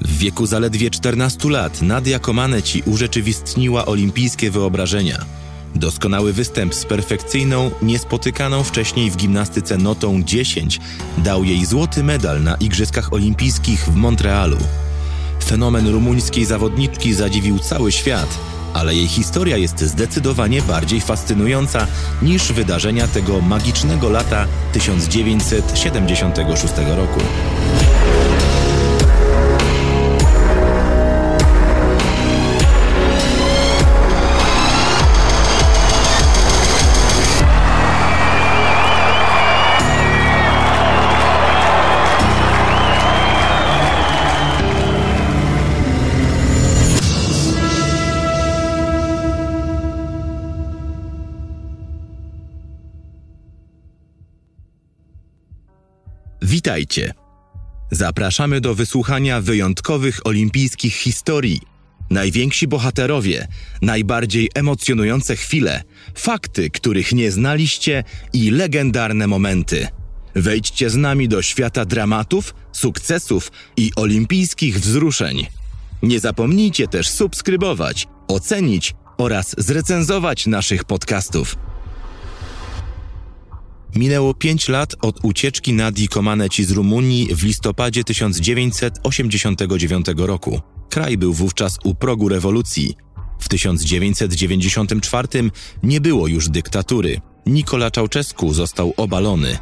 W wieku zaledwie 14 lat Nadia Comăneci urzeczywistniła olimpijskie wyobrażenia. Doskonały występ z perfekcyjną, niespotykaną wcześniej w gimnastyce notą 10 dał jej złoty medal na Igrzyskach Olimpijskich w Montrealu. Fenomen rumuńskiej zawodniczki zadziwił cały świat, ale jej historia jest zdecydowanie bardziej fascynująca niż wydarzenia tego magicznego lata 1976 roku. Witajcie! Zapraszamy do wysłuchania wyjątkowych olimpijskich historii. Najwięksi bohaterowie, najbardziej emocjonujące chwile, fakty, których nie znaliście i legendarne momenty. Wejdźcie z nami do świata dramatów, sukcesów i olimpijskich wzruszeń. Nie zapomnijcie też subskrybować, ocenić oraz zrecenzować naszych podcastów. Minęło 5 lat od ucieczki Nadii Comăneci z Rumunii w listopadzie 1989 roku. Kraj był wówczas u progu rewolucji. W 1994 nie było już dyktatury. Nicolae Ceaușescu został obalony.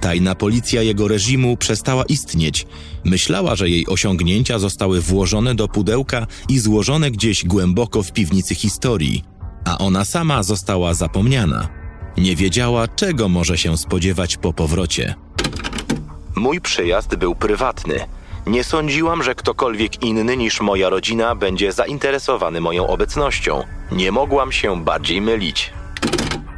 Tajna policja jego reżimu przestała istnieć. Myślała, że jej osiągnięcia zostały włożone do pudełka i złożone gdzieś głęboko w piwnicy historii, a ona sama została zapomniana. Nie wiedziała, czego może się spodziewać po powrocie. Mój przyjazd był prywatny. Nie sądziłam, że ktokolwiek inny niż moja rodzina będzie zainteresowany moją obecnością. Nie mogłam się bardziej mylić.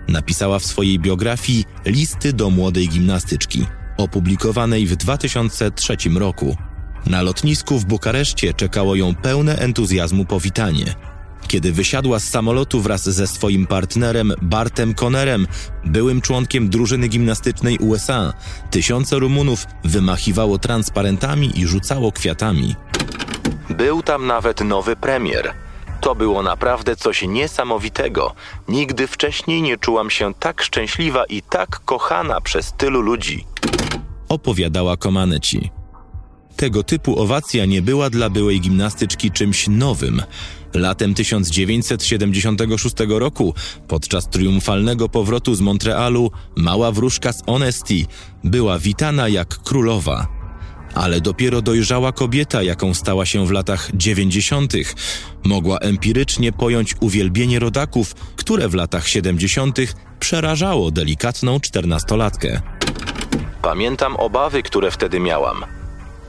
Napisała w swojej biografii Listy do młodej gimnastyczki, opublikowanej w 2003 roku. Na lotnisku w Bukareszcie czekało ją pełne entuzjazmu powitanie. Kiedy wysiadła z samolotu wraz ze swoim partnerem Bartem Connerem, byłym członkiem drużyny gimnastycznej USA, tysiące Rumunów wymachiwało transparentami i rzucało kwiatami. Był tam nawet nowy premier. To było naprawdę coś niesamowitego. Nigdy wcześniej nie czułam się tak szczęśliwa i tak kochana przez tylu ludzi. Opowiadała Comăneci. Tego typu owacja nie była dla byłej gimnastyczki czymś nowym. Latem 1976 roku, podczas triumfalnego powrotu z Montrealu, mała wróżka z Oneşti była witana jak królowa. Ale dopiero dojrzała kobieta, jaką stała się w latach 90., mogła empirycznie pojąć uwielbienie rodaków, które w latach 70. przerażało delikatną czternastolatkę. Pamiętam obawy, które wtedy miałam.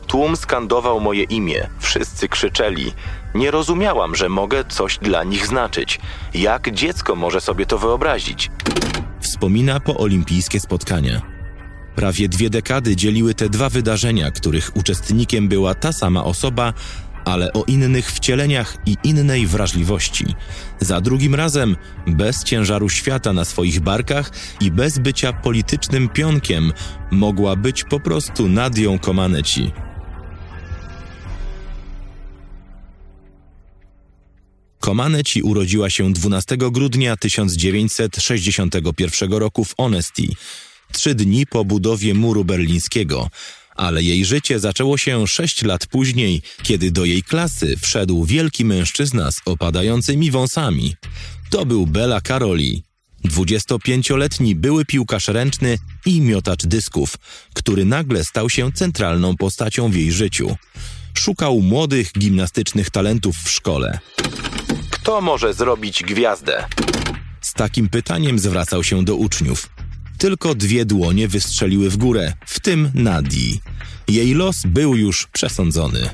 Tłum skandował moje imię, wszyscy krzyczeli. Nie rozumiałam, że mogę coś dla nich znaczyć. Jak dziecko może sobie to wyobrazić? Wspomina poolimpijskie spotkania. Prawie 2 dekady dzieliły te dwa wydarzenia, których uczestnikiem była ta sama osoba, ale o innych wcieleniach i innej wrażliwości. Za drugim razem bez ciężaru świata na swoich barkach i bez bycia politycznym pionkiem mogła być po prostu Nadią Comăneci. Comăneci urodziła się 12 grudnia 1961 roku w Oneşti, 3 dni po budowie muru berlińskiego, ale jej życie zaczęło się 6 lat później, kiedy do jej klasy wszedł wielki mężczyzna z opadającymi wąsami. To był Béla Károlyi, 25-letni były piłkarz ręczny i miotacz dysków, który nagle stał się centralną postacią w jej życiu. Szukał młodych gimnastycznych talentów w szkole. Kto może zrobić gwiazdę? Z takim pytaniem zwracał się do uczniów. Tylko 2 dłonie wystrzeliły w górę, w tym Nadii. Jej los był już przesądzony.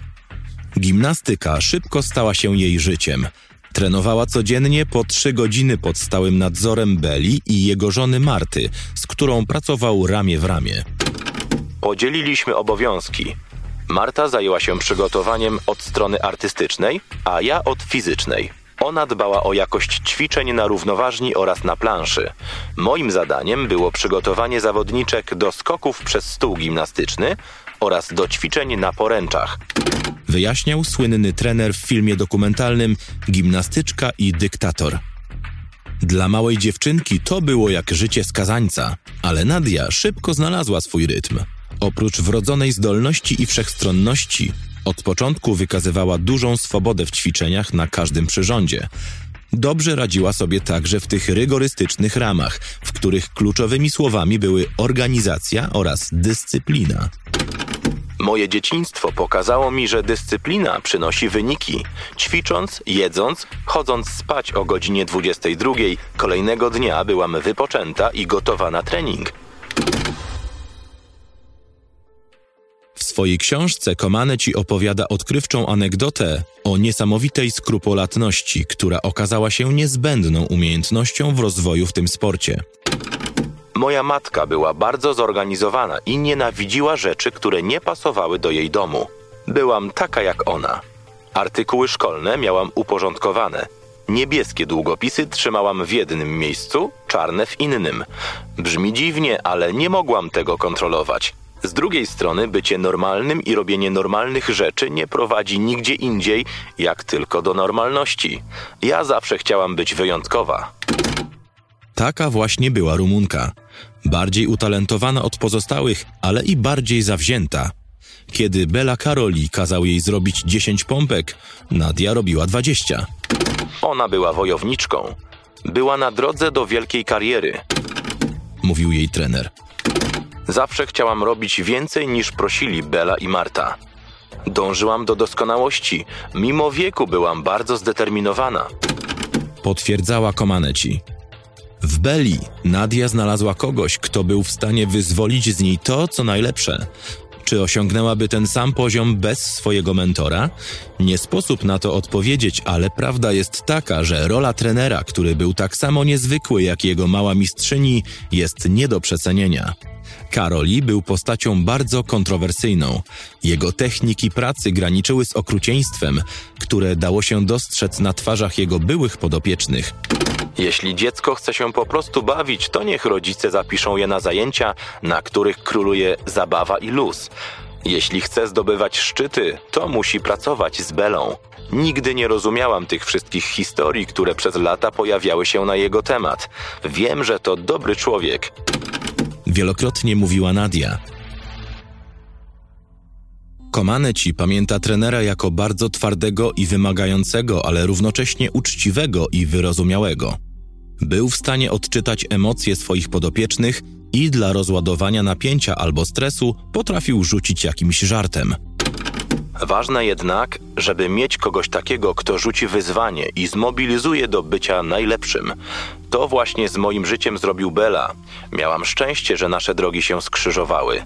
Gimnastyka szybko stała się jej życiem. Trenowała codziennie po 3 godziny pod stałym nadzorem Beli i jego żony Marty, z którą pracował ramię w ramię. Podzieliliśmy obowiązki. Marta zajęła się przygotowaniem od strony artystycznej, a ja od fizycznej. Ona dbała o jakość ćwiczeń na równoważni oraz na planszy. Moim zadaniem było przygotowanie zawodniczek do skoków przez stół gimnastyczny oraz do ćwiczeń na poręczach. Wyjaśniał słynny trener w filmie dokumentalnym Gimnastyczka i dyktator. Dla małej dziewczynki to było jak życie skazańca, ale Nadia szybko znalazła swój rytm. Oprócz wrodzonej zdolności i wszechstronności, od początku wykazywała dużą swobodę w ćwiczeniach na każdym przyrządzie. Dobrze radziła sobie także w tych rygorystycznych ramach, w których kluczowymi słowami były organizacja oraz dyscyplina. Moje dzieciństwo pokazało mi, że dyscyplina przynosi wyniki. Ćwicząc, jedząc, chodząc spać o godzinie 22, kolejnego dnia byłam wypoczęta i gotowa na trening. W swojej książce Comăneci opowiada odkrywczą anegdotę o niesamowitej skrupulatności, która okazała się niezbędną umiejętnością w rozwoju w tym sporcie. Moja matka była bardzo zorganizowana i nienawidziła rzeczy, które nie pasowały do jej domu. Byłam taka jak ona. Artykuły szkolne miałam uporządkowane. Niebieskie długopisy trzymałam w jednym miejscu, czarne w innym. Brzmi dziwnie, ale nie mogłam tego kontrolować. Z drugiej strony bycie normalnym i robienie normalnych rzeczy nie prowadzi nigdzie indziej, jak tylko do normalności. Ja zawsze chciałam być wyjątkowa. Taka właśnie była Rumunka. Bardziej utalentowana od pozostałych, ale i bardziej zawzięta. Kiedy Béla Károlyi kazał jej zrobić 10 pompek, Nadia robiła 20. Ona była wojowniczką. Była na drodze do wielkiej kariery, mówił jej trener. Zawsze chciałam robić więcej niż prosili Bela i Marta. Dążyłam do doskonałości. Mimo wieku byłam bardzo zdeterminowana, potwierdzała Comăneci. W Beli Nadia znalazła kogoś, kto był w stanie wyzwolić z niej to, co najlepsze. Czy osiągnęłaby ten sam poziom bez swojego mentora? Nie sposób na to odpowiedzieć, ale prawda jest taka, że rola trenera, który był tak samo niezwykły jak jego mała mistrzyni, jest nie do przecenienia. Károlyi był postacią bardzo kontrowersyjną. Jego techniki pracy graniczyły z okrucieństwem, które dało się dostrzec na twarzach jego byłych podopiecznych. Jeśli dziecko chce się po prostu bawić, to niech rodzice zapiszą je na zajęcia, na których króluje zabawa i luz. Jeśli chce zdobywać szczyty, to musi pracować z Belą. Nigdy nie rozumiałam tych wszystkich historii, które przez lata pojawiały się na jego temat. Wiem, że to dobry człowiek, wielokrotnie mówiła Nadia. Comăneci pamięta trenera jako bardzo twardego i wymagającego, ale równocześnie uczciwego i wyrozumiałego. Był w stanie odczytać emocje swoich podopiecznych i dla rozładowania napięcia albo stresu potrafił rzucić jakimś żartem. Ważne jednak, żeby mieć kogoś takiego, kto rzuci wyzwanie i zmobilizuje do bycia najlepszym. To właśnie z moim życiem zrobił Bela. Miałam szczęście, że nasze drogi się skrzyżowały,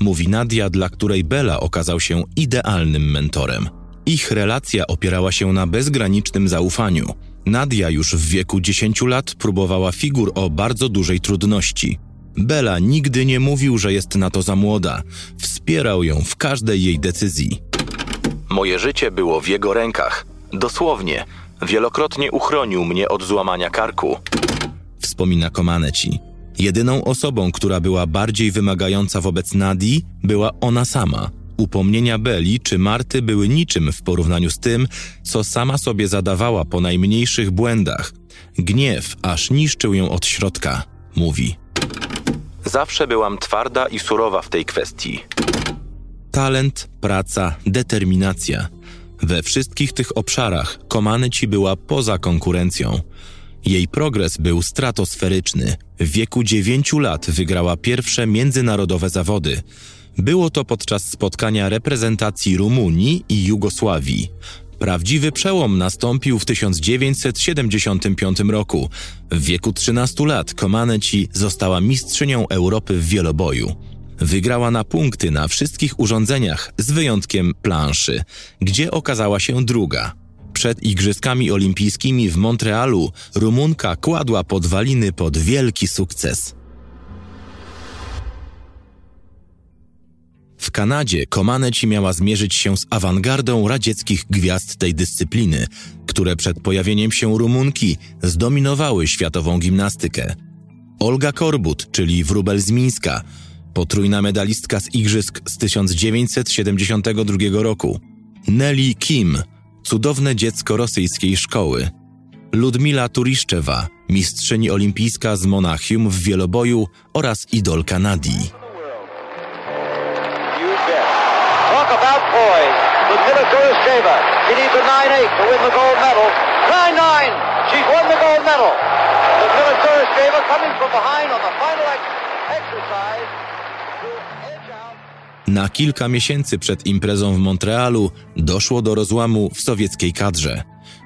mówi Nadia, dla której Bela okazał się idealnym mentorem. Ich relacja opierała się na bezgranicznym zaufaniu. Nadia już w wieku 10 lat próbowała figur o bardzo dużej trudności. Bela nigdy nie mówił, że jest na to za młoda. Wspierał ją w każdej jej decyzji. Moje życie było w jego rękach. Dosłownie. Wielokrotnie uchronił mnie od złamania karku, wspomina Comăneci. Jedyną osobą, która była bardziej wymagająca wobec Nadii, była ona sama. Upomnienia Beli czy Marty były niczym w porównaniu z tym, co sama sobie zadawała po najmniejszych błędach. Gniew aż niszczył ją od środka, mówi. Zawsze byłam twarda i surowa w tej kwestii. Talent, praca, determinacja. We wszystkich tych obszarach Comăneci była poza konkurencją. Jej progres był stratosferyczny. W wieku 9 lat wygrała pierwsze międzynarodowe zawody. Było to podczas spotkania reprezentacji Rumunii i Jugosławii. Prawdziwy przełom nastąpił w 1975 roku. W wieku 13 lat Comăneci została mistrzynią Europy w wieloboju. Wygrała na punkty na wszystkich urządzeniach, z wyjątkiem planszy, gdzie okazała się druga. Przed Igrzyskami Olimpijskimi w Montrealu Rumunka kładła podwaliny pod wielki sukces. W Kanadzie Comăneci miała zmierzyć się z awangardą radzieckich gwiazd tej dyscypliny, które przed pojawieniem się Rumunki zdominowały światową gimnastykę. Olga Korbut, czyli wróbel z Mińska, potrójna medalistka z igrzysk z 1972 roku. Nelly Kim, cudowne dziecko rosyjskiej szkoły. Ludmila Turiszczewa, mistrzyni olimpijska z Monachium w wieloboju oraz idol Kanadii. Na kilka miesięcy przed imprezą w Montrealu doszło do rozłamu w sowieckiej kadrze.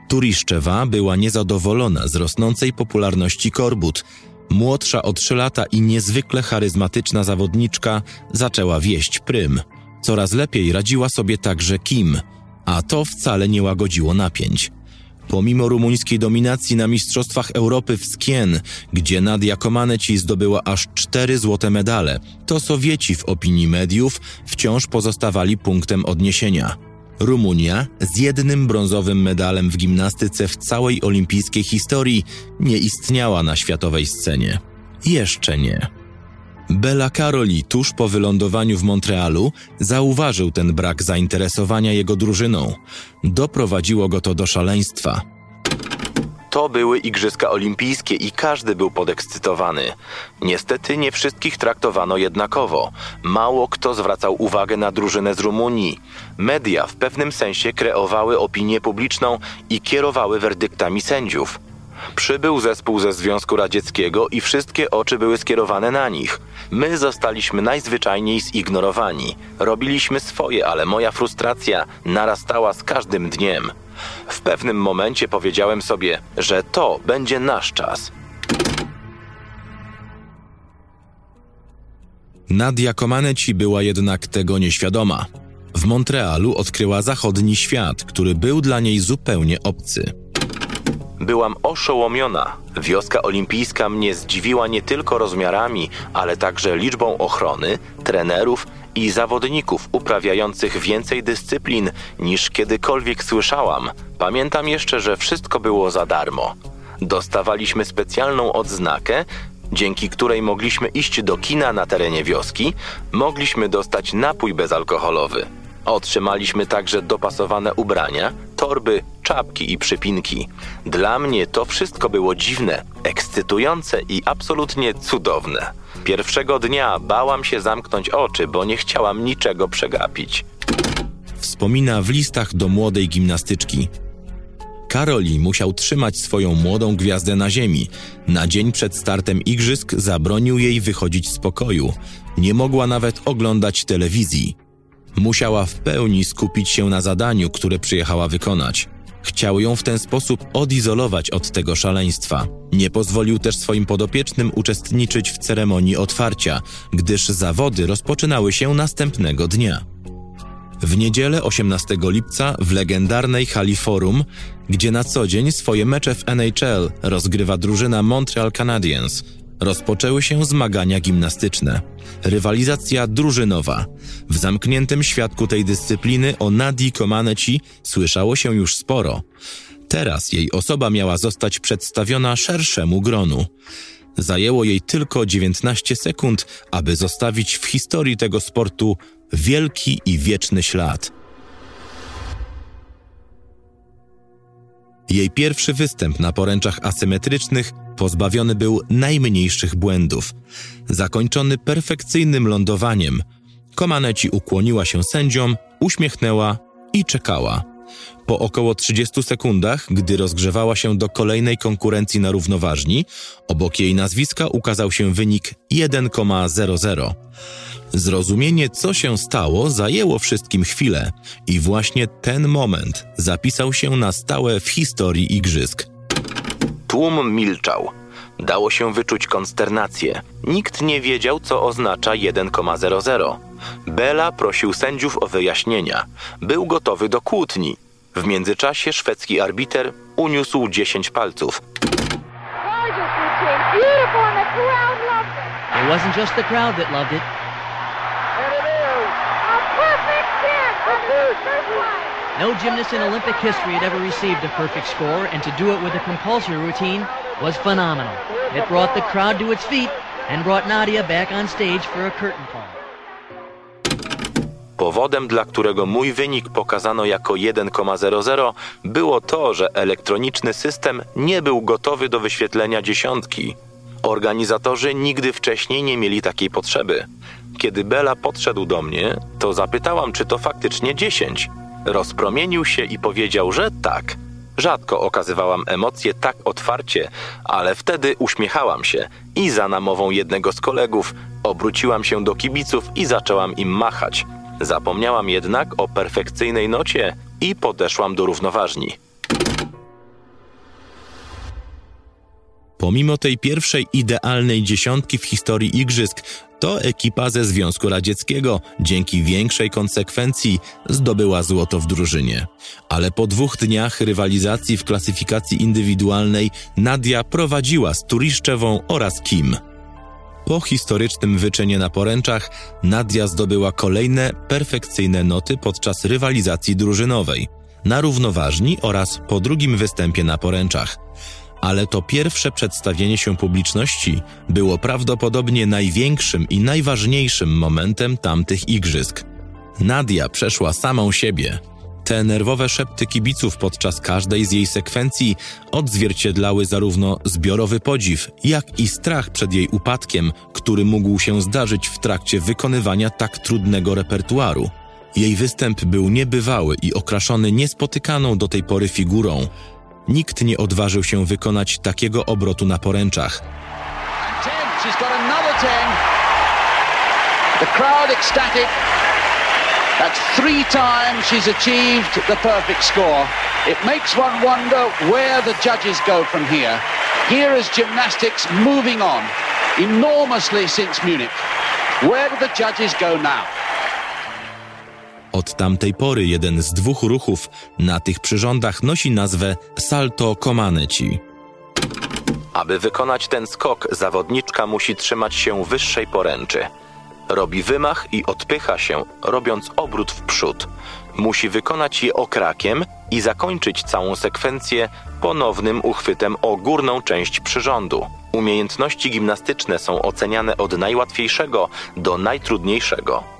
Turiszczewa była niezadowolona z rosnącej popularności Korbut. Młodsza o 3 lata i niezwykle charyzmatyczna zawodniczka zaczęła wieść prym. Coraz lepiej radziła sobie także Kim, a to wcale nie łagodziło napięć. Pomimo rumuńskiej dominacji na Mistrzostwach Europy w Skien, gdzie Nadia Comăneci zdobyła aż 4 złote medale, to Sowieci w opinii mediów wciąż pozostawali punktem odniesienia. Rumunia z 1 brązowym medalem w gimnastyce w całej olimpijskiej historii nie istniała na światowej scenie. Jeszcze nie. Béla Károlyi tuż po wylądowaniu w Montrealu zauważył ten brak zainteresowania jego drużyną. Doprowadziło go to do szaleństwa. To były Igrzyska Olimpijskie i każdy był podekscytowany. Niestety nie wszystkich traktowano jednakowo. Mało kto zwracał uwagę na drużynę z Rumunii. Media w pewnym sensie kreowały opinię publiczną i kierowały werdyktami sędziów. Przybył zespół ze Związku Radzieckiego i wszystkie oczy były skierowane na nich. My zostaliśmy najzwyczajniej zignorowani. Robiliśmy swoje, ale moja frustracja narastała z każdym dniem. W pewnym momencie powiedziałem sobie, że to będzie nasz czas. Nadia Comăneci była jednak tego nieświadoma. W Montrealu odkryła zachodni świat, który był dla niej zupełnie obcy. Byłam oszołomiona. Wioska olimpijska mnie zdziwiła nie tylko rozmiarami, ale także liczbą ochrony, trenerów i zawodników uprawiających więcej dyscyplin niż kiedykolwiek słyszałam. Pamiętam jeszcze, że wszystko było za darmo. Dostawaliśmy specjalną odznakę, dzięki której mogliśmy iść do kina na terenie wioski, mogliśmy dostać napój bezalkoholowy. Otrzymaliśmy także dopasowane ubrania, torby, czapki i przypinki. Dla mnie to wszystko było dziwne, ekscytujące i absolutnie cudowne. Pierwszego dnia bałam się zamknąć oczy, bo nie chciałam niczego przegapić. Wspomina w listach do młodej gimnastyczki. Károlyi musiał trzymać swoją młodą gwiazdę na ziemi. Na dzień przed startem igrzysk zabronił jej wychodzić z pokoju. Nie mogła nawet oglądać telewizji. Musiała w pełni skupić się na zadaniu, które przyjechała wykonać. Chciał ją w ten sposób odizolować od tego szaleństwa. Nie pozwolił też swoim podopiecznym uczestniczyć w ceremonii otwarcia, gdyż zawody rozpoczynały się następnego dnia. W niedzielę 18 lipca w legendarnej hali Forum, gdzie na co dzień swoje mecze w NHL rozgrywa drużyna Montreal Canadiens, rozpoczęły się zmagania gimnastyczne. Rywalizacja drużynowa. W zamkniętym świadku tej dyscypliny o Nadii Comăneci słyszało się już sporo. Teraz jej osoba miała zostać przedstawiona szerszemu gronu. Zajęło jej tylko 19 sekund, aby zostawić w historii tego sportu wielki i wieczny ślad. Jej pierwszy występ na poręczach asymetrycznych pozbawiony był najmniejszych błędów. Zakończony perfekcyjnym lądowaniem, Comăneci ukłoniła się sędziom, uśmiechnęła i czekała. Po około 30 sekundach, gdy rozgrzewała się do kolejnej konkurencji na równoważni, obok jej nazwiska ukazał się wynik 1,00. Zrozumienie, co się stało, zajęło wszystkim chwilę i właśnie ten moment zapisał się na stałe w historii igrzysk. Tłum milczał. Dało się wyczuć konsternację. Nikt nie wiedział, co oznacza 1,00. Béla prosił sędziów o wyjaśnienia. Był gotowy do kłótni. W międzyczasie szwedzki arbiter uniósł 10 palców. It wasn't just the crowd that loved it. A perfect 10 on his first line. No gymnast in Olympic history had ever received a perfect score, and to do it with a compulsory routine was phenomenal. It brought the crowd to its feet and brought Nadia back on stage for a curtain call. Powodem, dla którego mój wynik pokazano jako 1,00, było to, że elektroniczny system nie był gotowy do wyświetlenia dziesiątki. Organizatorzy nigdy wcześniej nie mieli takiej potrzeby. Kiedy Béla podszedł do mnie, to zapytałam, czy to faktycznie 10. Rozpromienił się i powiedział, że tak. Rzadko okazywałam emocje tak otwarcie, ale wtedy uśmiechałam się i za namową jednego z kolegów obróciłam się do kibiców i zaczęłam im machać. Zapomniałam jednak o perfekcyjnej nocie i podeszłam do równoważni. Pomimo tej pierwszej idealnej dziesiątki w historii igrzysk, to ekipa ze Związku Radzieckiego dzięki większej konsekwencji zdobyła złoto w drużynie. Ale po 2 dniach rywalizacji w klasyfikacji indywidualnej Nadia prowadziła z Turiszczewą oraz Kim. Po historycznym wyczynie na poręczach Nadia zdobyła kolejne perfekcyjne noty podczas rywalizacji drużynowej, na równoważni oraz po drugim występie na poręczach. Ale to pierwsze przedstawienie się publiczności było prawdopodobnie największym i najważniejszym momentem tamtych igrzysk. Nadia przeszła samą siebie. Te nerwowe szepty kibiców podczas każdej z jej sekwencji odzwierciedlały zarówno zbiorowy podziw, jak i strach przed jej upadkiem, który mógł się zdarzyć w trakcie wykonywania tak trudnego repertuaru. Jej występ był niebywały i okraszony niespotykaną do tej pory figurą. Nikt nie odważył się wykonać takiego obrotu na poręczach. Od tamtej pory jeden z 2 ruchów na tych przyrządach nosi nazwę salto Comăneci. Aby wykonać ten skok, zawodniczka musi trzymać się wyższej poręczy. Robi wymach i odpycha się, robiąc obrót w przód. Musi wykonać je okrakiem i zakończyć całą sekwencję ponownym uchwytem o górną część przyrządu. Umiejętności gimnastyczne są oceniane od najłatwiejszego do najtrudniejszego.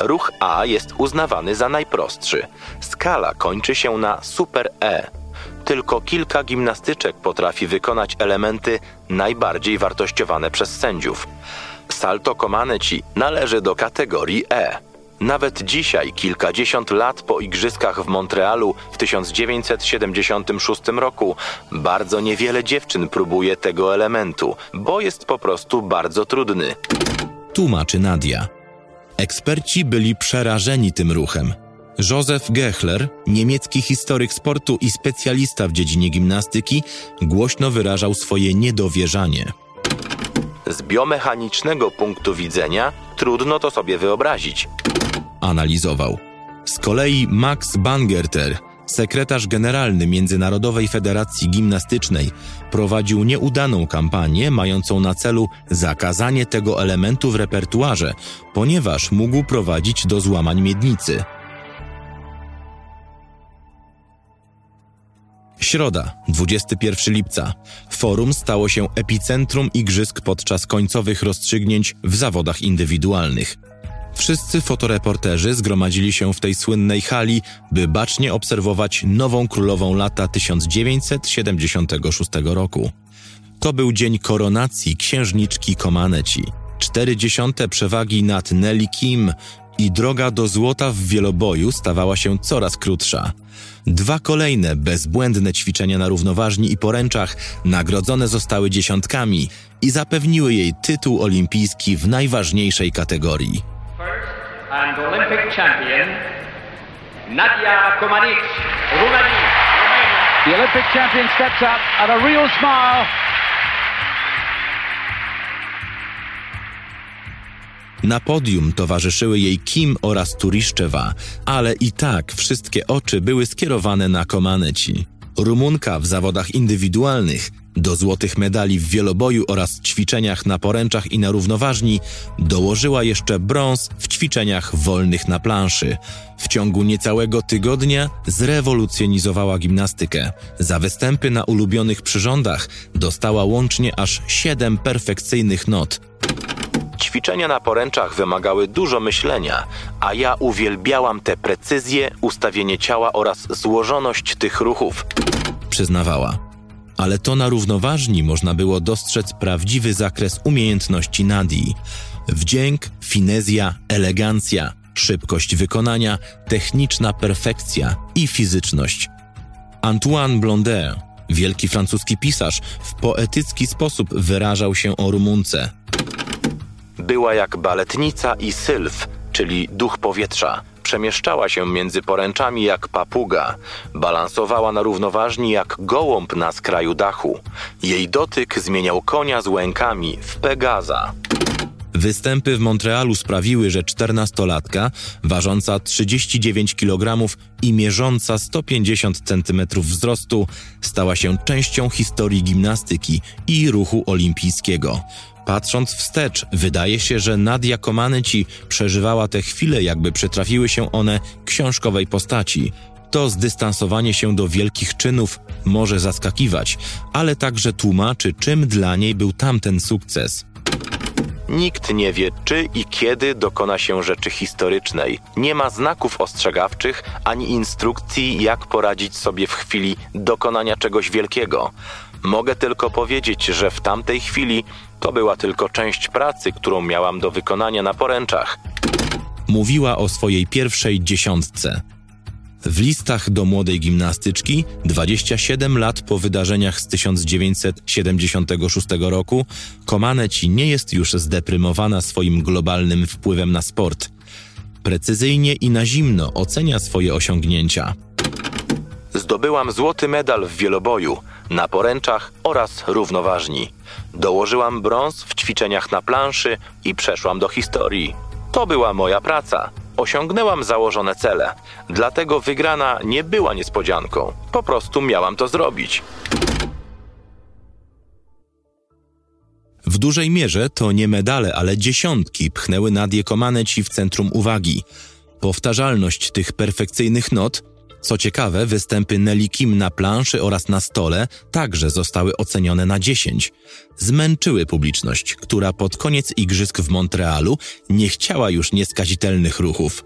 Ruch A jest uznawany za najprostszy. Skala kończy się na super E. Tylko kilka gimnastyczek potrafi wykonać elementy najbardziej wartościowane przez sędziów. Salto Comăneci należy do kategorii E. Nawet dzisiaj, kilkadziesiąt lat po igrzyskach w Montrealu w 1976 roku, bardzo niewiele dziewczyn próbuje tego elementu, bo jest po prostu bardzo trudny. Tłumaczy Nadia. Eksperci byli przerażeni tym ruchem. Józef Gechler, niemiecki historyk sportu i specjalista w dziedzinie gimnastyki, głośno wyrażał swoje niedowierzanie. Z biomechanicznego punktu widzenia trudno to sobie wyobrazić, analizował. Z kolei Max Bangerter, sekretarz generalny Międzynarodowej Federacji Gimnastycznej, prowadził nieudaną kampanię mającą na celu zakazanie tego elementu w repertuarze, ponieważ mógł prowadzić do złamań miednicy. Środa, 21 lipca. Forum stało się epicentrum igrzysk podczas końcowych rozstrzygnięć w zawodach indywidualnych. Wszyscy fotoreporterzy zgromadzili się w tej słynnej hali, by bacznie obserwować nową królową lata 1976 roku. To był dzień koronacji księżniczki Comăneci, 0,4 przewagi nad Nelly Kim i droga do złota w wieloboju stawała się coraz krótsza. 2 kolejne bezbłędne ćwiczenia na równoważni i poręczach nagrodzone zostały dziesiątkami i zapewniły jej tytuł olimpijski w najważniejszej kategorii. And Olympic champion Nadia Comăneci, Romania. The Olympic champion steps up at a real smile. Na podium towarzyszyły jej Kim oraz Turiszczewa, ale i tak wszystkie oczy były skierowane na Comăneci. Rumunka w zawodach indywidualnych, do złotych medali w wieloboju oraz ćwiczeniach na poręczach i na równoważni dołożyła jeszcze brąz w ćwiczeniach wolnych na planszy. W ciągu niecałego tygodnia zrewolucjonizowała gimnastykę. Za występy na ulubionych przyrządach dostała łącznie aż 7 perfekcyjnych not. Ćwiczenia na poręczach wymagały dużo myślenia, a ja uwielbiałam tę precyzję, ustawienie ciała oraz złożoność tych ruchów, przyznawała. Ale to na równoważni można było dostrzec prawdziwy zakres umiejętności Nadii. Wdzięk, finezja, elegancja, szybkość wykonania, techniczna perfekcja i fizyczność. Antoine Blondel, wielki francuski pisarz, w poetycki sposób wyrażał się o Rumunce. Była jak baletnica i sylw, czyli duch powietrza. Przemieszczała się między poręczami jak papuga. Balansowała na równoważni jak gołąb na skraju dachu. Jej dotyk zmieniał konia z łękami w Pegaza. Występy w Montrealu sprawiły, że 14-latka, ważąca 39 kg i mierząca 150 cm wzrostu, stała się częścią historii gimnastyki i ruchu olimpijskiego. Patrząc wstecz, wydaje się, że Nadia Comăneci przeżywała te chwile, jakby przytrafiły się one książkowej postaci. To zdystansowanie się do wielkich czynów może zaskakiwać, ale także tłumaczy, czym dla niej był tamten sukces. Nikt nie wie, czy i kiedy dokona się rzeczy historycznej. Nie ma znaków ostrzegawczych ani instrukcji, jak poradzić sobie w chwili dokonania czegoś wielkiego. Mogę tylko powiedzieć, że w tamtej chwili to była tylko część pracy, którą miałam do wykonania na poręczach. Mówiła o swojej pierwszej dziesiątce. W listach do młodej gimnastyczki 27 lat po wydarzeniach z 1976 roku Comăneci nie jest już zdeprymowana swoim globalnym wpływem na sport. Precyzyjnie i na zimno ocenia swoje osiągnięcia. Zdobyłam złoty medal w wieloboju, na poręczach oraz równoważni. Dołożyłam brąz w ćwiczeniach na planszy i przeszłam do historii. To była moja praca. Osiągnęłam założone cele, dlatego wygrana nie była niespodzianką. Po prostu miałam to zrobić. W dużej mierze to nie medale, ale dziesiątki pchnęły Nadię Comăneci w centrum uwagi. Powtarzalność tych perfekcyjnych not. Co ciekawe, występy Nelly Kim na planszy oraz na stole także zostały ocenione na 10. Zmęczyły publiczność, która pod koniec igrzysk w Montrealu nie chciała już nieskazitelnych ruchów.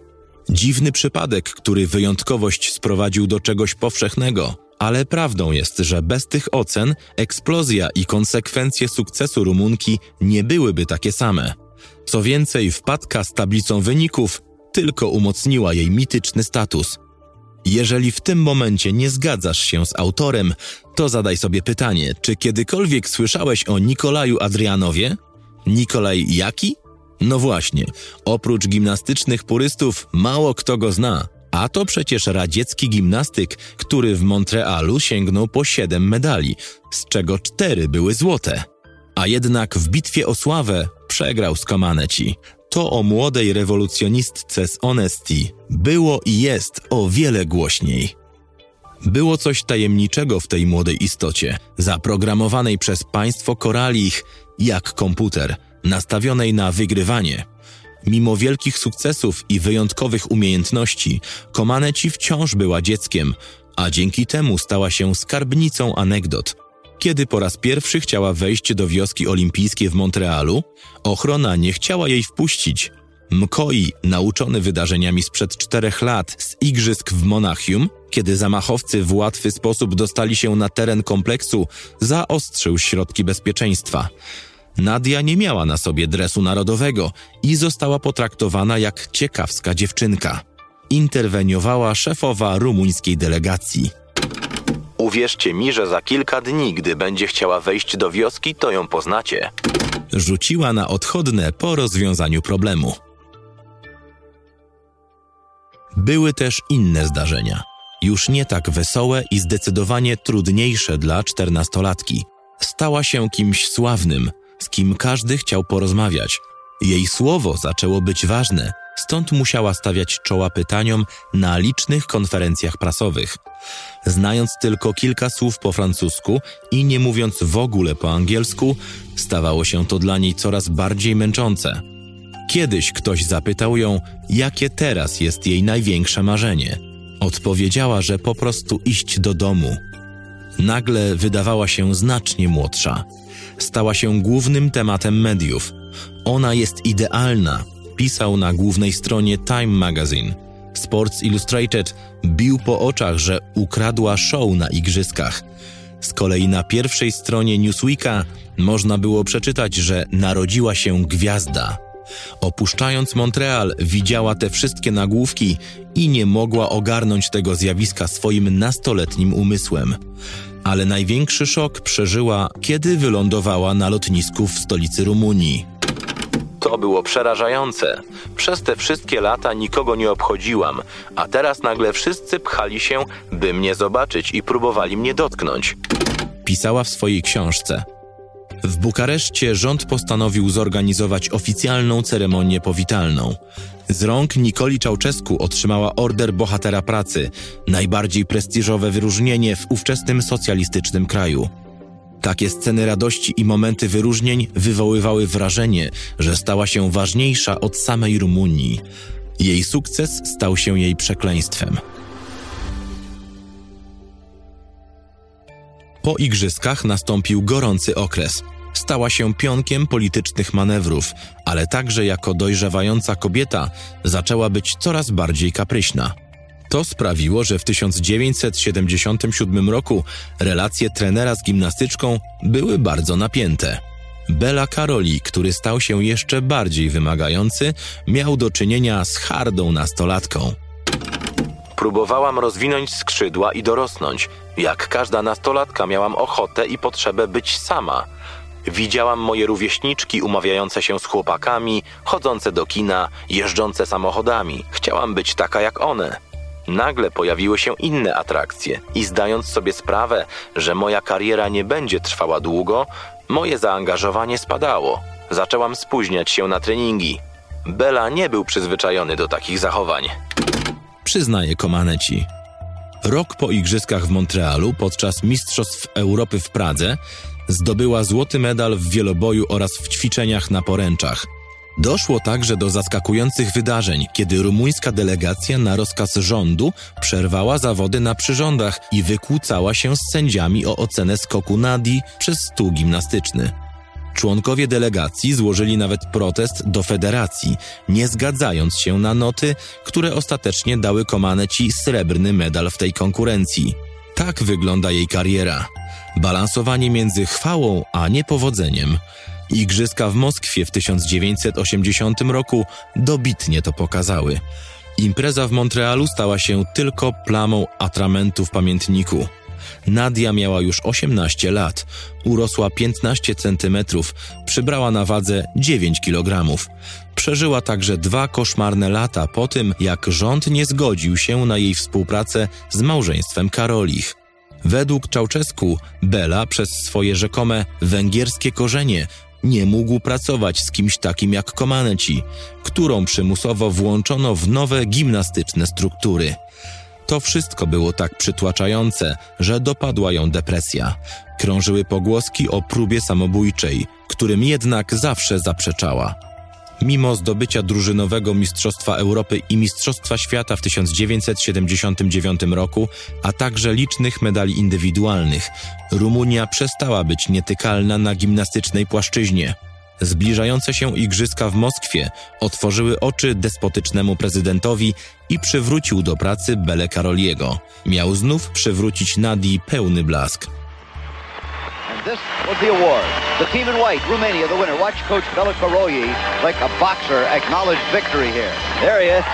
Dziwny przypadek, który wyjątkowość sprowadził do czegoś powszechnego, ale prawdą jest, że bez tych ocen eksplozja i konsekwencje sukcesu Rumunki nie byłyby takie same. Co więcej, wpadka z tablicą wyników tylko umocniła jej mityczny status. Jeżeli w tym momencie nie zgadzasz się z autorem, to zadaj sobie pytanie, czy kiedykolwiek słyszałeś o Nikolaju Adrianowie? Nikolaj jaki? No właśnie, oprócz gimnastycznych purystów mało kto go zna, a to przecież radziecki gimnastyk, który w Montrealu sięgnął po 7 medali, z czego 4 były złote. A jednak w bitwie o sławę przegrał z Comăneci. To o młodej rewolucjonistce z Oneşti było i jest o wiele głośniej. Było coś tajemniczego w tej młodej istocie, zaprogramowanej przez państwo koralich jak komputer, nastawionej na wygrywanie. Mimo wielkich sukcesów i wyjątkowych umiejętności, Comăneci wciąż była dzieckiem, a dzięki temu stała się skarbnicą anegdot. Kiedy po raz pierwszy chciała wejść do wioski olimpijskiej w Montrealu, ochrona nie chciała jej wpuścić. Mkoi, nauczony wydarzeniami sprzed 4 lat z igrzysk w Monachium, kiedy zamachowcy w łatwy sposób dostali się na teren kompleksu, zaostrzył środki bezpieczeństwa. Nadia nie miała na sobie dresu narodowego i została potraktowana jak ciekawska dziewczynka. Interweniowała szefowa rumuńskiej delegacji. Uwierzcie mi, że za kilka dni, gdy będzie chciała wejść do wioski, to ją poznacie. Rzuciła na odchodne po rozwiązaniu problemu. Były też inne zdarzenia. Już nie tak wesołe i zdecydowanie trudniejsze dla 14-latki. Stała się kimś sławnym, z kim każdy chciał porozmawiać. Jej słowo zaczęło być ważne, Stąd musiała stawiać czoła pytaniom na licznych konferencjach prasowych. Znając tylko kilka słów po francusku i nie mówiąc w ogóle po angielsku, stawało się to dla niej coraz bardziej męczące. Kiedyś ktoś zapytał ją, jakie teraz jest jej największe marzenie. Odpowiedziała, że po prostu iść do domu. Nagle wydawała się znacznie młodsza. Stała się głównym tematem mediów. Ona jest idealna, pisał na głównej stronie Time Magazine. Sports Illustrated bił po oczach, że ukradła show na igrzyskach. Z kolei na pierwszej stronie Newsweeka można było przeczytać, że narodziła się gwiazda. Opuszczając Montreal, widziała te wszystkie nagłówki i nie mogła ogarnąć tego zjawiska swoim nastoletnim umysłem. Ale największy szok przeżyła, kiedy wylądowała na lotnisku w stolicy Rumunii. To było przerażające. Przez te wszystkie lata nikogo nie obchodziłam, a teraz nagle wszyscy pchali się, by mnie zobaczyć i próbowali mnie dotknąć. Pisała w swojej książce. W Bukareszcie rząd postanowił zorganizować oficjalną ceremonię powitalną. Z rąk Nicoli Ceaușescu otrzymała Order Bohatera Pracy, najbardziej prestiżowe wyróżnienie w ówczesnym socjalistycznym kraju. Takie sceny radości i momenty wyróżnień wywoływały wrażenie, że stała się ważniejsza od samej Rumunii. Jej sukces stał się jej przekleństwem. Po igrzyskach nastąpił gorący okres. Stała się pionkiem politycznych manewrów, ale także jako dojrzewająca kobieta zaczęła być coraz bardziej kapryśna. To sprawiło, że w 1977 roku relacje trenera z gimnastyczką były bardzo napięte. Béla Károlyi, który stał się jeszcze bardziej wymagający, miał do czynienia z hardą nastolatką. Próbowałam rozwinąć skrzydła i dorosnąć. Jak każda nastolatka miałam ochotę i potrzebę być sama. Widziałam moje rówieśniczki umawiające się z chłopakami, chodzące do kina, jeżdżące samochodami. Chciałam być taka jak one. Nagle pojawiły się inne atrakcje i zdając sobie sprawę, że moja kariera nie będzie trwała długo, moje zaangażowanie spadało. Zaczęłam spóźniać się na treningi. Béla nie był przyzwyczajony do takich zachowań. Przyznaje Comăneci. Rok po igrzyskach w Montrealu podczas Mistrzostw Europy w Pradze zdobyła złoty medal w wieloboju oraz w ćwiczeniach na poręczach. Doszło także do zaskakujących wydarzeń, kiedy rumuńska delegacja na rozkaz rządu przerwała zawody na przyrządach i wykłócała się z sędziami o ocenę skoku Nadii przez stół gimnastyczny. Członkowie delegacji złożyli nawet protest do federacji, nie zgadzając się na noty, które ostatecznie dały Comăneci srebrny medal w tej konkurencji. Tak wygląda jej kariera. Balansowanie między chwałą a niepowodzeniem. Igrzyska w Moskwie w 1980 roku dobitnie to pokazały. Impreza w Montrealu stała się tylko plamą atramentu w pamiętniku. Nadia miała już 18 lat, urosła 15 cm, przybrała na wadze 9 kg. Przeżyła także 2 koszmarne lata po tym, jak rząd nie zgodził się na jej współpracę z małżeństwem Károlich. Według Ceaușescu, Béla przez swoje rzekome węgierskie korzenie nie mógł pracować z kimś takim jak Comăneci, którą przymusowo włączono w nowe gimnastyczne struktury. To wszystko było tak przytłaczające, że dopadła ją depresja. Krążyły pogłoski o próbie samobójczej, którym jednak zawsze zaprzeczała. Mimo zdobycia drużynowego Mistrzostwa Europy i Mistrzostwa Świata w 1979 roku, a także licznych medali indywidualnych, Rumunia przestała być nietykalna na gimnastycznej płaszczyźnie. Zbliżające się igrzyska w Moskwie otworzyły oczy despotycznemu prezydentowi i przywrócił do pracy Bélę Károlyiego. Miał znów przywrócić Nadii pełny blask. This was the award. The team in white, Romania, the winner. Watch coach Béla Károlyi, like a boxer, acknowledge victory here. There he is.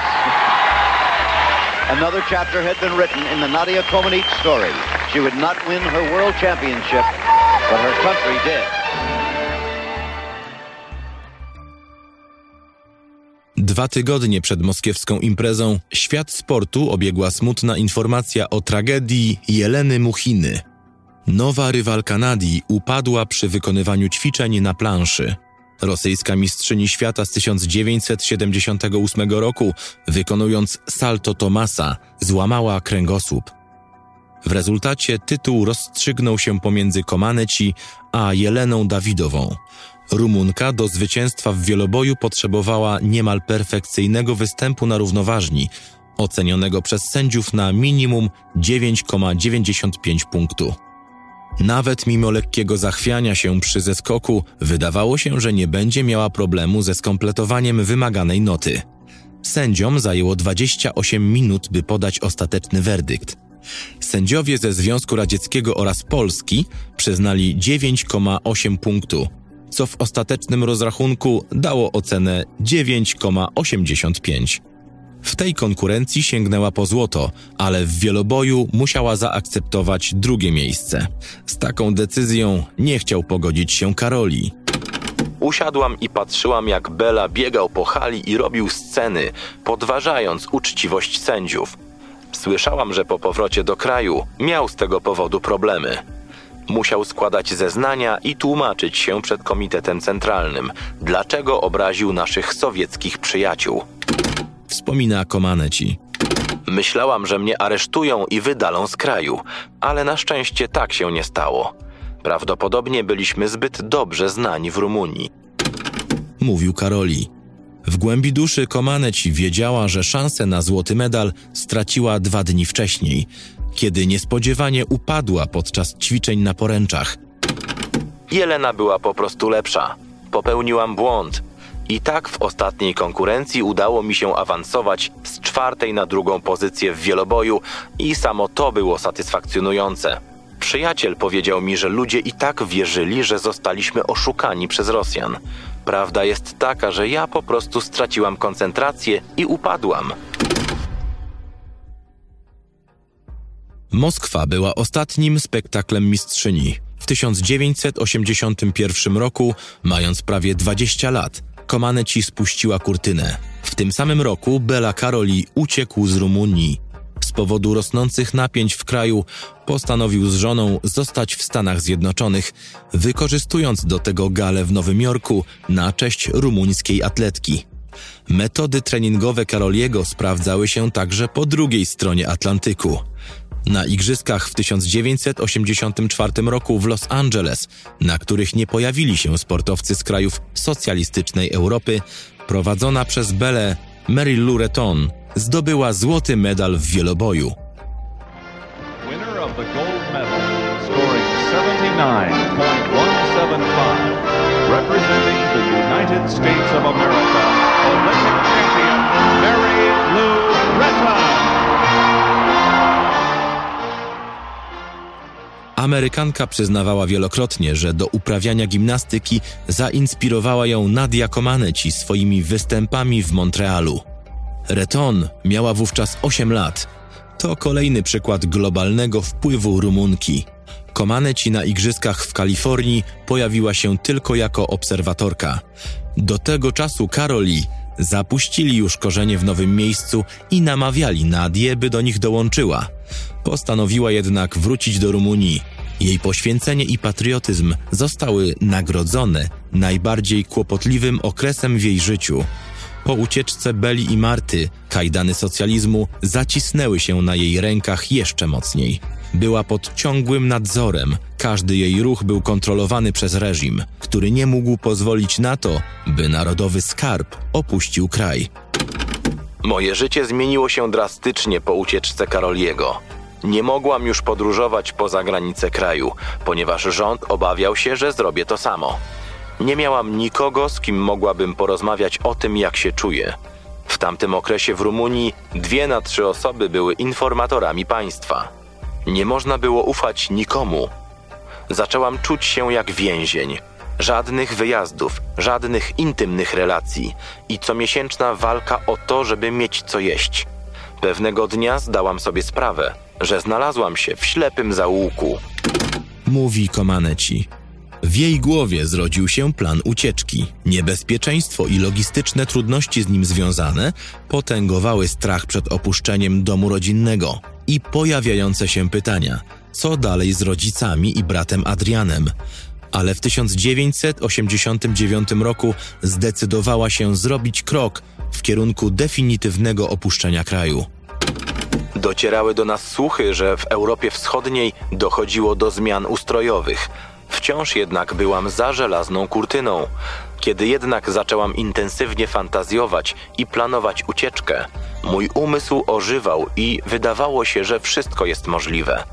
Another chapter had been written in the Nadia Comăneci story. She would not win her world championship, but her country did. Dwa tygodnie przed moskiewską imprezą świat sportu obiegła smutna informacja o tragedii Jeleny Muchiny. Nowa rywalka Nadii upadła przy wykonywaniu ćwiczeń na planszy. Rosyjska mistrzyni świata z 1978 roku, wykonując salto Tomasa, złamała kręgosłup. W rezultacie tytuł rozstrzygnął się pomiędzy Comăneci a Jeleną Dawidową. Rumunka do zwycięstwa w wieloboju potrzebowała niemal perfekcyjnego występu na równoważni, ocenionego przez sędziów na minimum 9,95 punktu. Nawet mimo lekkiego zachwiania się przy zeskoku, wydawało się, że nie będzie miała problemu ze skompletowaniem wymaganej noty. Sędziom zajęło 28 minut, by podać ostateczny werdykt. Sędziowie ze Związku Radzieckiego oraz Polski przyznali 9,8 punktu, co w ostatecznym rozrachunku dało ocenę 9,85. W tej konkurencji sięgnęła po złoto, ale w wieloboju musiała zaakceptować drugie miejsce. Z taką decyzją nie chciał pogodzić się Károlyi. Usiadłam i patrzyłam, jak Béla biegał po hali i robił sceny, podważając uczciwość sędziów. Słyszałam, że po powrocie do kraju miał z tego powodu problemy. Musiał składać zeznania i tłumaczyć się przed Komitetem Centralnym, dlaczego obraził naszych sowieckich przyjaciół. Wspomina Comăneci. Myślałam, że mnie aresztują i wydalą z kraju, ale na szczęście tak się nie stało. Prawdopodobnie byliśmy zbyt dobrze znani w Rumunii. Mówił Károlyi. W głębi duszy Comăneci wiedziała, że szansę na złoty medal straciła 2 dni wcześniej, kiedy niespodziewanie upadła podczas ćwiczeń na poręczach. Jelena była po prostu lepsza. Popełniłam błąd. I tak w ostatniej konkurencji udało mi się awansować z 4. na 2. pozycję w wieloboju i samo to było satysfakcjonujące. Przyjaciel powiedział mi, że ludzie i tak wierzyli, że zostaliśmy oszukani przez Rosjan. Prawda jest taka, że ja po prostu straciłam koncentrację i upadłam. Moskwa była ostatnim spektaklem mistrzyni. W 1981 roku, mając prawie 20 lat, Comăneci spuściła kurtynę. W tym samym roku Béla Károlyi uciekł z Rumunii. Z powodu rosnących napięć w kraju postanowił z żoną zostać w Stanach Zjednoczonych, wykorzystując do tego galę w Nowym Jorku na cześć rumuńskiej atletki. Metody treningowe Károlyiego sprawdzały się także po drugiej stronie Atlantyku. Na igrzyskach w 1984 roku w Los Angeles, na których nie pojawili się sportowcy z krajów socjalistycznej Europy, prowadzona przez Bélę Mary Lou Retton zdobyła złoty medal w wieloboju. Winner of the gold medal, scoring 79.175, representing the United States of America, Olympic champion Mary Lou Retton. Amerykanka przyznawała wielokrotnie, że do uprawiania gimnastyki zainspirowała ją Nadia Comăneci swoimi występami w Montrealu. Retton miała wówczas 8 lat. To kolejny przykład globalnego wpływu Rumunki. Comăneci na igrzyskach w Kalifornii pojawiła się tylko jako obserwatorka. Do tego czasu Károlyi zapuścili już korzenie w nowym miejscu i namawiali Nadię, by do nich dołączyła. Postanowiła jednak wrócić do Rumunii. Jej poświęcenie i patriotyzm zostały nagrodzone najbardziej kłopotliwym okresem w jej życiu. Po ucieczce Béli i Marty kajdany socjalizmu zacisnęły się na jej rękach jeszcze mocniej. Była pod ciągłym nadzorem, każdy jej ruch był kontrolowany przez reżim, który nie mógł pozwolić na to, by narodowy skarb opuścił kraj. Moje życie zmieniło się drastycznie po ucieczce Károlyiego. Nie mogłam już podróżować poza granice kraju, ponieważ rząd obawiał się, że zrobię to samo. Nie miałam nikogo, z kim mogłabym porozmawiać o tym, jak się czuję. W tamtym okresie w Rumunii 2 na 3 osoby były informatorami państwa. Nie można było ufać nikomu. Zaczęłam czuć się jak więzień. Żadnych wyjazdów, żadnych intymnych relacji i comiesięczna walka o to, żeby mieć co jeść. Pewnego dnia zdałam sobie sprawę, że znalazłam się w ślepym zaułku. Mówi Comăneci. W jej głowie zrodził się plan ucieczki. Niebezpieczeństwo i logistyczne trudności z nim związane potęgowały strach przed opuszczeniem domu rodzinnego i pojawiające się pytania, co dalej z rodzicami i bratem Adrianem. ale w 1989 roku zdecydowała się zrobić krok w kierunku definitywnego opuszczenia kraju. Docierały do nas słuchy, że w Europie Wschodniej dochodziło do zmian ustrojowych. Wciąż jednak byłam za żelazną kurtyną. Kiedy jednak zaczęłam intensywnie fantazjować i planować ucieczkę, mój umysł ożywał i wydawało się, że wszystko jest możliwe.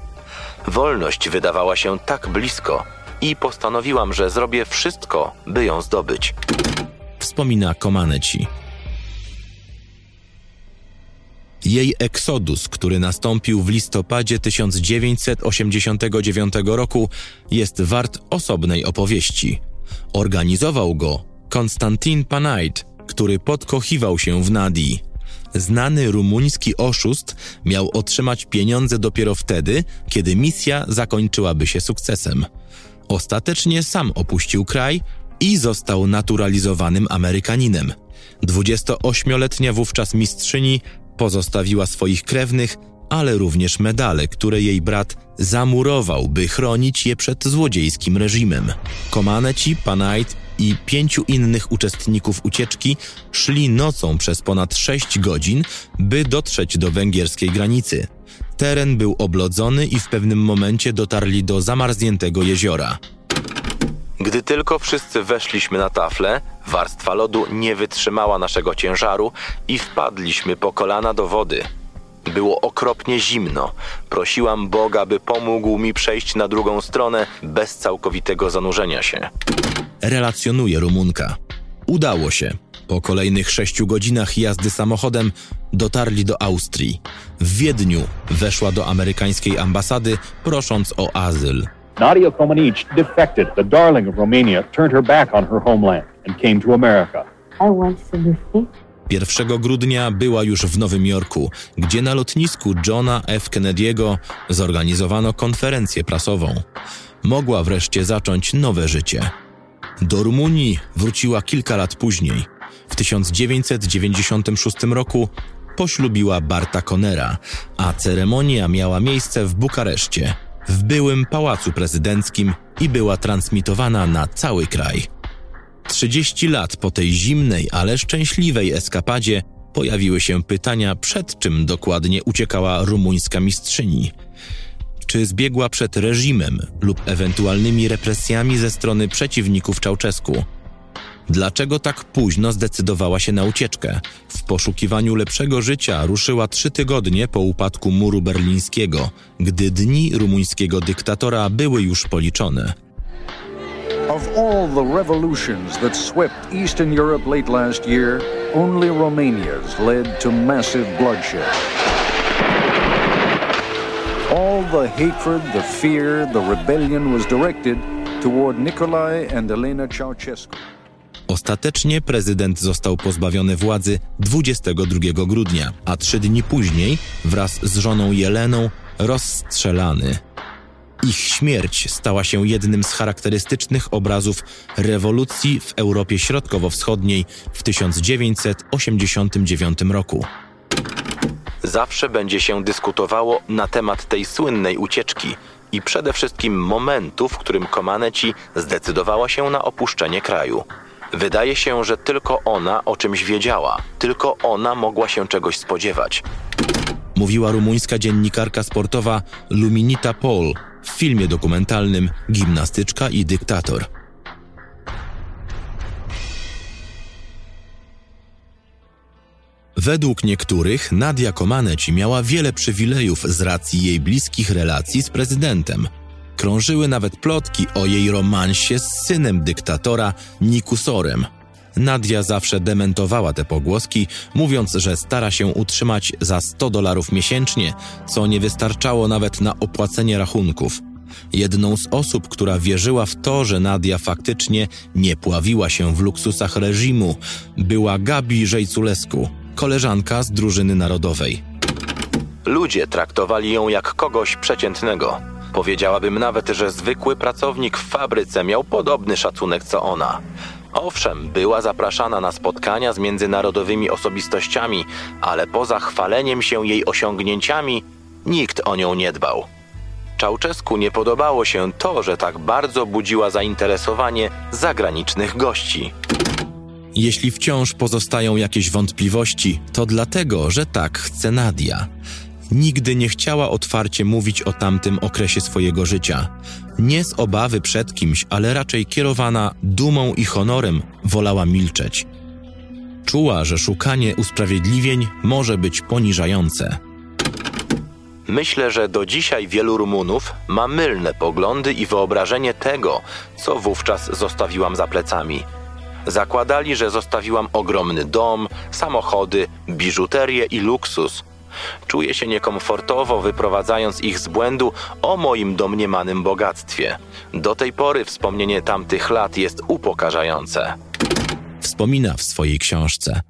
Wolność wydawała się tak blisko i postanowiłam, że zrobię wszystko, by ją zdobyć. Wspomina Comăneci. Jej eksodus, który nastąpił w listopadzie 1989 roku, jest wart osobnej opowieści. Organizował go Konstantin Panait, który podkochiwał się w Nadii. Znany rumuński oszust miał otrzymać pieniądze dopiero wtedy, kiedy misja zakończyłaby się sukcesem. Ostatecznie sam opuścił kraj i został naturalizowanym Amerykaninem. 28-letnia wówczas mistrzyni pozostawiła swoich krewnych, ale również medale, które jej brat zamurował, by chronić je przed złodziejskim reżimem. Comăneci, Panait i 5 innych uczestników ucieczki szli nocą przez ponad 6 godzin, by dotrzeć do węgierskiej granicy. Teren był oblodzony i w pewnym momencie dotarli do zamarzniętego jeziora. Gdy tylko wszyscy weszliśmy na tafle, warstwa lodu nie wytrzymała naszego ciężaru i wpadliśmy po kolana do wody. Było okropnie zimno. Prosiłam Boga, by pomógł mi przejść na drugą stronę bez całkowitego zanurzenia się. Relacjonuje Rumunka. Udało się. Po kolejnych 6 godzinach jazdy samochodem dotarli do Austrii. W Wiedniu weszła do amerykańskiej ambasady, prosząc o azyl. Nadia Comăneci defected, the darling of Romania, turned her back on her homeland and came to America. 1 grudnia była już w Nowym Jorku, gdzie na lotnisku Johna F. Kennedy'ego zorganizowano konferencję prasową. Mogła wreszcie zacząć nowe życie. Do Rumunii wróciła kilka lat później. W 1996 roku poślubiła Barta Connera, a ceremonia miała miejsce w Bukareszcie, w byłym Pałacu Prezydenckim i była transmitowana na cały kraj. 30 lat po tej zimnej, ale szczęśliwej eskapadzie pojawiły się pytania, przed czym dokładnie uciekała rumuńska mistrzyni. Czy zbiegła przed reżimem lub ewentualnymi represjami ze strony przeciwników Ceaușescu? Dlaczego tak późno zdecydowała się na ucieczkę? W poszukiwaniu lepszego życia ruszyła 3 tygodnie po upadku muru berlińskiego, gdy dni rumuńskiego dyktatora były już policzone. Of all the revolutions that swept Eastern Europe late last year, only Romania's led to massive bloodshed. All the hatred, the fear, the rebellion was directed toward Nicolae and Jelena Ceaușescu. Ostatecznie prezydent został pozbawiony władzy 22 grudnia, a 3 dni później wraz z żoną Jeleną rozstrzelany. Ich śmierć stała się jednym z charakterystycznych obrazów rewolucji w Europie Środkowo-Wschodniej w 1989 roku. Zawsze będzie się dyskutowało na temat tej słynnej ucieczki i przede wszystkim momentu, w którym Comăneci zdecydowała się na opuszczenie kraju. Wydaje się, że tylko ona o czymś wiedziała, tylko ona mogła się czegoś spodziewać. Mówiła rumuńska dziennikarka sportowa Luminita Pol w filmie dokumentalnym Gimnastyczka i dyktator. Według niektórych Nadia Comăneci miała wiele przywilejów z racji jej bliskich relacji z prezydentem. Krążyły nawet plotki o jej romansie z synem dyktatora Nikusorem. Nadia zawsze dementowała te pogłoski, mówiąc, że stara się utrzymać za $100 miesięcznie, co nie wystarczało nawet na opłacenie rachunków. Jedną z osób, która wierzyła w to, że Nadia faktycznie nie pławiła się w luksusach reżimu, była Gabi Żejculescu, koleżanka z drużyny narodowej. Ludzie traktowali ją jak kogoś przeciętnego. Powiedziałabym nawet, że zwykły pracownik w fabryce miał podobny szacunek co ona. Owszem, była zapraszana na spotkania z międzynarodowymi osobistościami, ale poza chwaleniem się jej osiągnięciami nikt o nią nie dbał. Ceaușescu nie podobało się to, że tak bardzo budziła zainteresowanie zagranicznych gości. Jeśli wciąż pozostają jakieś wątpliwości, to dlatego, że tak chce Nadia. Nigdy nie chciała otwarcie mówić o tamtym okresie swojego życia. Nie z obawy przed kimś, ale raczej kierowana dumą i honorem, wolała milczeć. Czuła, że szukanie usprawiedliwień może być poniżające. Myślę, że do dzisiaj wielu Rumunów ma mylne poglądy i wyobrażenie tego, co wówczas zostawiłam za plecami. Zakładali, że zostawiłam ogromny dom, samochody, biżuterię i luksus. Czuję się niekomfortowo, wyprowadzając ich z błędu o moim domniemanym bogactwie. Do tej pory wspomnienie tamtych lat jest upokarzające. Wspomina w swojej książce.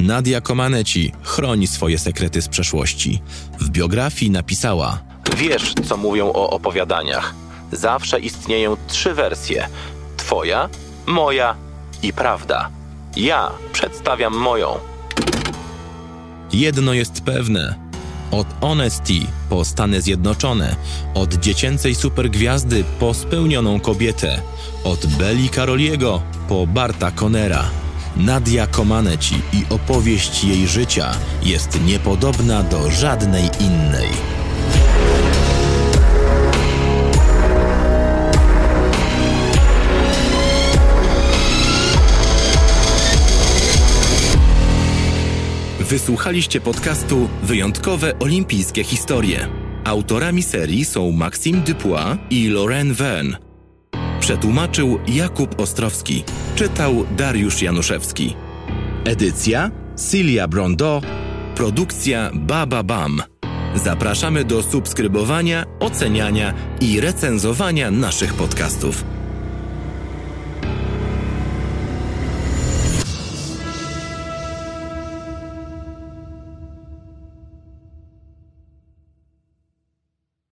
Nadia Comăneci chroni swoje sekrety z przeszłości. W biografii napisała: Wiesz, co mówią o opowiadaniach. Zawsze istnieją trzy wersje. Twoja, moja i prawda. Ja przedstawiam moją. Jedno jest pewne. Od Oneşti po Stany Zjednoczone, od dziecięcej supergwiazdy po spełnioną kobietę, od Béli Károlyiego po Barta Connera. Nadia Comăneci i opowieść jej życia jest niepodobna do żadnej innej. Wysłuchaliście podcastu Wyjątkowe olimpijskie historie. Autorami serii są Maxime Dupuis i Lauren Verne. Przetłumaczył Jakub Ostrowski. Czytał Dariusz Januszewski. Edycja Cilia Brondo. Produkcja Baba Bam. Zapraszamy do subskrybowania, oceniania i recenzowania naszych podcastów.